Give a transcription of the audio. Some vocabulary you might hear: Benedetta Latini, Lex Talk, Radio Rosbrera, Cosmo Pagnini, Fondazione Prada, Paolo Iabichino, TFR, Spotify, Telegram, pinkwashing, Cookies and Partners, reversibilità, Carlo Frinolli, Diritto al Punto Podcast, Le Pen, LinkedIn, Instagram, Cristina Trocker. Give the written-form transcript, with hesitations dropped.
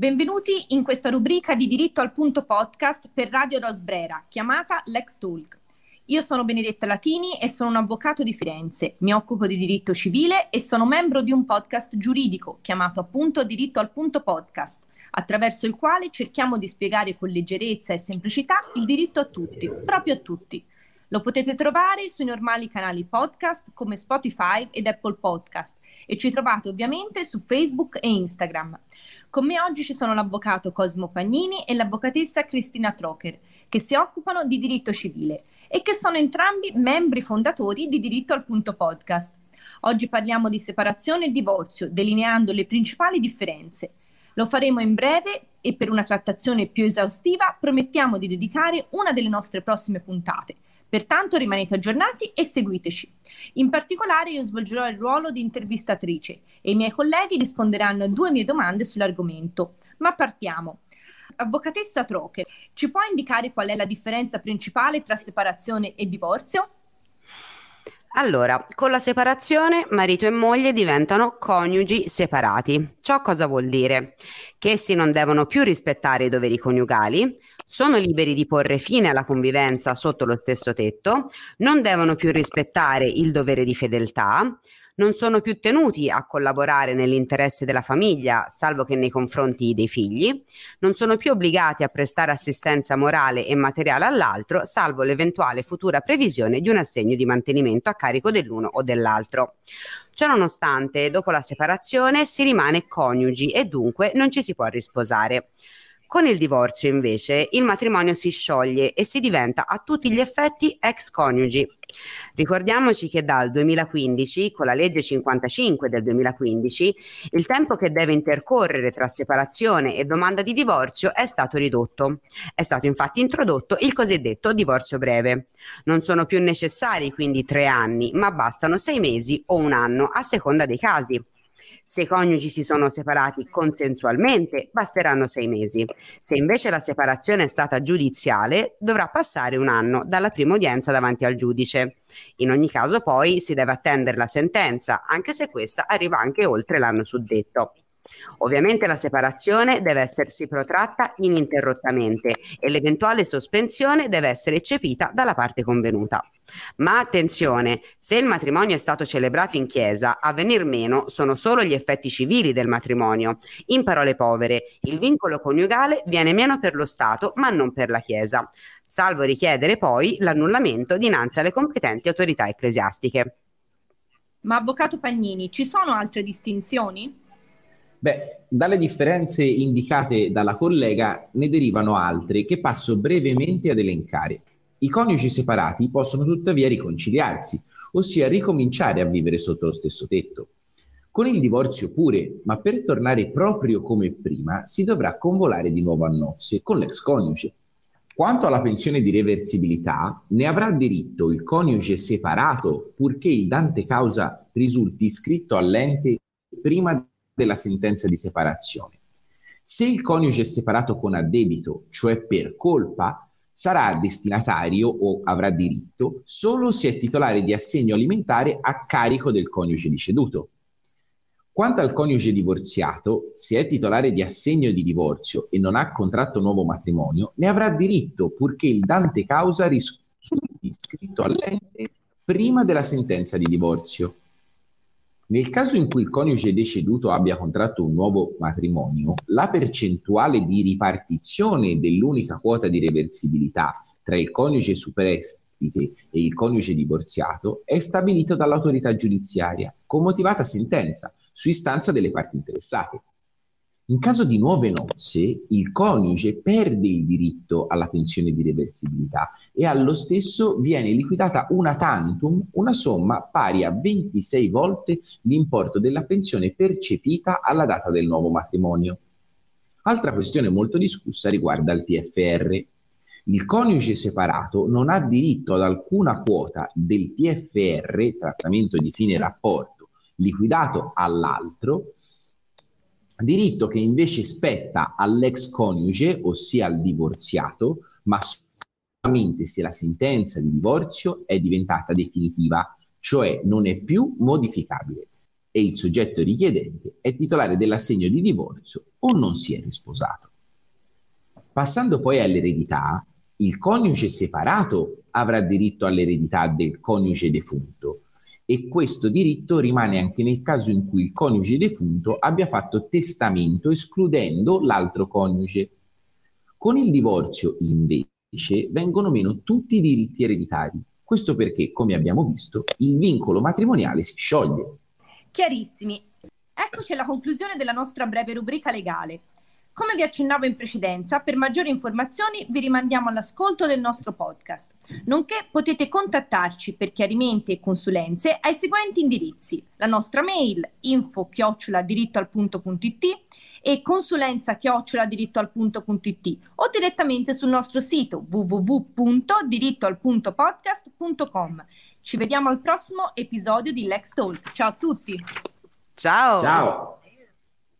Benvenuti in questa rubrica di Diritto al Punto Podcast per Radio Rosbrera, chiamata Lex Talk. Io sono Benedetta Latini e sono un avvocato di Firenze, mi occupo di diritto civile e sono membro di un podcast giuridico chiamato appunto Diritto al Punto Podcast, attraverso il quale cerchiamo di spiegare con leggerezza e semplicità il diritto a tutti, proprio a tutti. Lo potete trovare sui normali canali podcast come Spotify ed Apple Podcast e ci trovate ovviamente su Facebook e Instagram. Con me oggi ci sono l'avvocato Cosmo Pagnini e l'avvocatessa Cristina Trocker, che si occupano di diritto civile e che sono entrambi membri fondatori di Diritto al Punto Podcast. Oggi parliamo di separazione e divorzio, delineando le principali differenze. Lo faremo in breve e per una trattazione più esaustiva promettiamo di dedicare una delle nostre prossime puntate. Pertanto rimanete aggiornati e seguiteci. In particolare io svolgerò il ruolo di intervistatrice e i miei colleghi risponderanno a due mie domande sull'argomento. Ma partiamo. Avvocatessa Trocker, ci può indicare qual è la differenza principale tra separazione e divorzio? Allora, con la separazione marito e moglie diventano coniugi separati. Ciò cosa vuol dire? Che essi non devono più rispettare i doveri coniugali, sono liberi di porre fine alla convivenza sotto lo stesso tetto, non devono più rispettare il dovere di fedeltà, non sono più tenuti a collaborare nell'interesse della famiglia, salvo che nei confronti dei figli, non sono più obbligati a prestare assistenza morale e materiale all'altro, salvo l'eventuale futura previsione di un assegno di mantenimento a carico dell'uno o dell'altro. Ciononostante, dopo la separazione si rimane coniugi e dunque non ci si può risposare. Con il divorzio, invece, il matrimonio si scioglie e si diventa a tutti gli effetti ex coniugi. Ricordiamoci che dal 2015, con la legge 55 del 2015, il tempo che deve intercorrere tra separazione e domanda di divorzio è stato ridotto. È stato infatti introdotto il cosiddetto divorzio breve. Non sono più necessari quindi 3 anni, ma bastano 6 mesi o 1 anno, a seconda dei casi. Se i coniugi si sono separati consensualmente, basteranno 6 mesi. Se invece la separazione è stata giudiziale, dovrà passare 1 anno dalla prima udienza davanti al giudice. In ogni caso poi si deve attendere la sentenza, anche se questa arriva anche oltre l'anno suddetto. Ovviamente la separazione deve essersi protratta ininterrottamente e l'eventuale sospensione deve essere eccepita dalla parte convenuta. Ma attenzione, se il matrimonio è stato celebrato in chiesa, a venir meno sono solo gli effetti civili del matrimonio. In parole povere, il vincolo coniugale viene meno per lo Stato, ma non per la Chiesa, salvo richiedere poi l'annullamento dinanzi alle competenti autorità ecclesiastiche. Ma avvocato Pagnini, ci sono altre distinzioni? Beh, dalle differenze indicate dalla collega ne derivano altre che passo brevemente ad elencare. I coniugi separati possono tuttavia riconciliarsi, ossia ricominciare a vivere sotto lo stesso tetto. Con il divorzio pure, ma per tornare proprio come prima, si dovrà convolare di nuovo a nozze con l'ex coniuge. Quanto alla pensione di reversibilità, ne avrà diritto il coniuge separato, purché il dante causa risulti iscritto all'ente prima della sentenza di separazione. Se il coniuge è separato con addebito, cioè per colpa, sarà destinatario o avrà diritto solo se è titolare di assegno alimentare a carico del coniuge deceduto. Quanto al coniuge divorziato, se è titolare di assegno di divorzio e non ha contratto nuovo matrimonio, ne avrà diritto purché il dante causa risulti iscritto all'ente prima della sentenza di divorzio. Nel caso in cui il coniuge deceduto abbia contratto un nuovo matrimonio, la percentuale di ripartizione dell'unica quota di reversibilità tra il coniuge superstite e il coniuge divorziato è stabilita dall'autorità giudiziaria, con motivata sentenza, su istanza delle parti interessate. In caso di nuove nozze, il coniuge perde il diritto alla pensione di reversibilità e allo stesso viene liquidata una tantum, una somma pari a 26 volte l'importo della pensione percepita alla data del nuovo matrimonio. Altra questione molto discussa riguarda il TFR. Il coniuge separato non ha diritto ad alcuna quota del TFR, trattamento di fine rapporto, liquidato all'altro, diritto che invece spetta all'ex coniuge, ossia al divorziato, ma solamente se la sentenza di divorzio è diventata definitiva, cioè non è più modificabile, e il soggetto richiedente è titolare dell'assegno di divorzio o non si è risposato. Passando poi all'eredità, il coniuge separato avrà diritto all'eredità del coniuge defunto e questo diritto rimane anche nel caso in cui il coniuge defunto abbia fatto testamento escludendo l'altro coniuge. Con il divorzio, invece, vengono meno tutti i diritti ereditari. Questo perché, come abbiamo visto, il vincolo matrimoniale si scioglie. Chiarissimi. Eccoci alla conclusione della nostra breve rubrica legale. Come vi accennavo in precedenza, per maggiori informazioni vi rimandiamo all'ascolto del nostro podcast, nonché potete contattarci per chiarimenti e consulenze ai seguenti indirizzi: la nostra mail info@dirittoalpunto.it e consulenza@dirittoalpunto.it o direttamente sul nostro sito www.dirittoalpuntopodcast.com. Ci vediamo al prossimo episodio di Lex Talk. Ciao a tutti! Ciao! Ciao!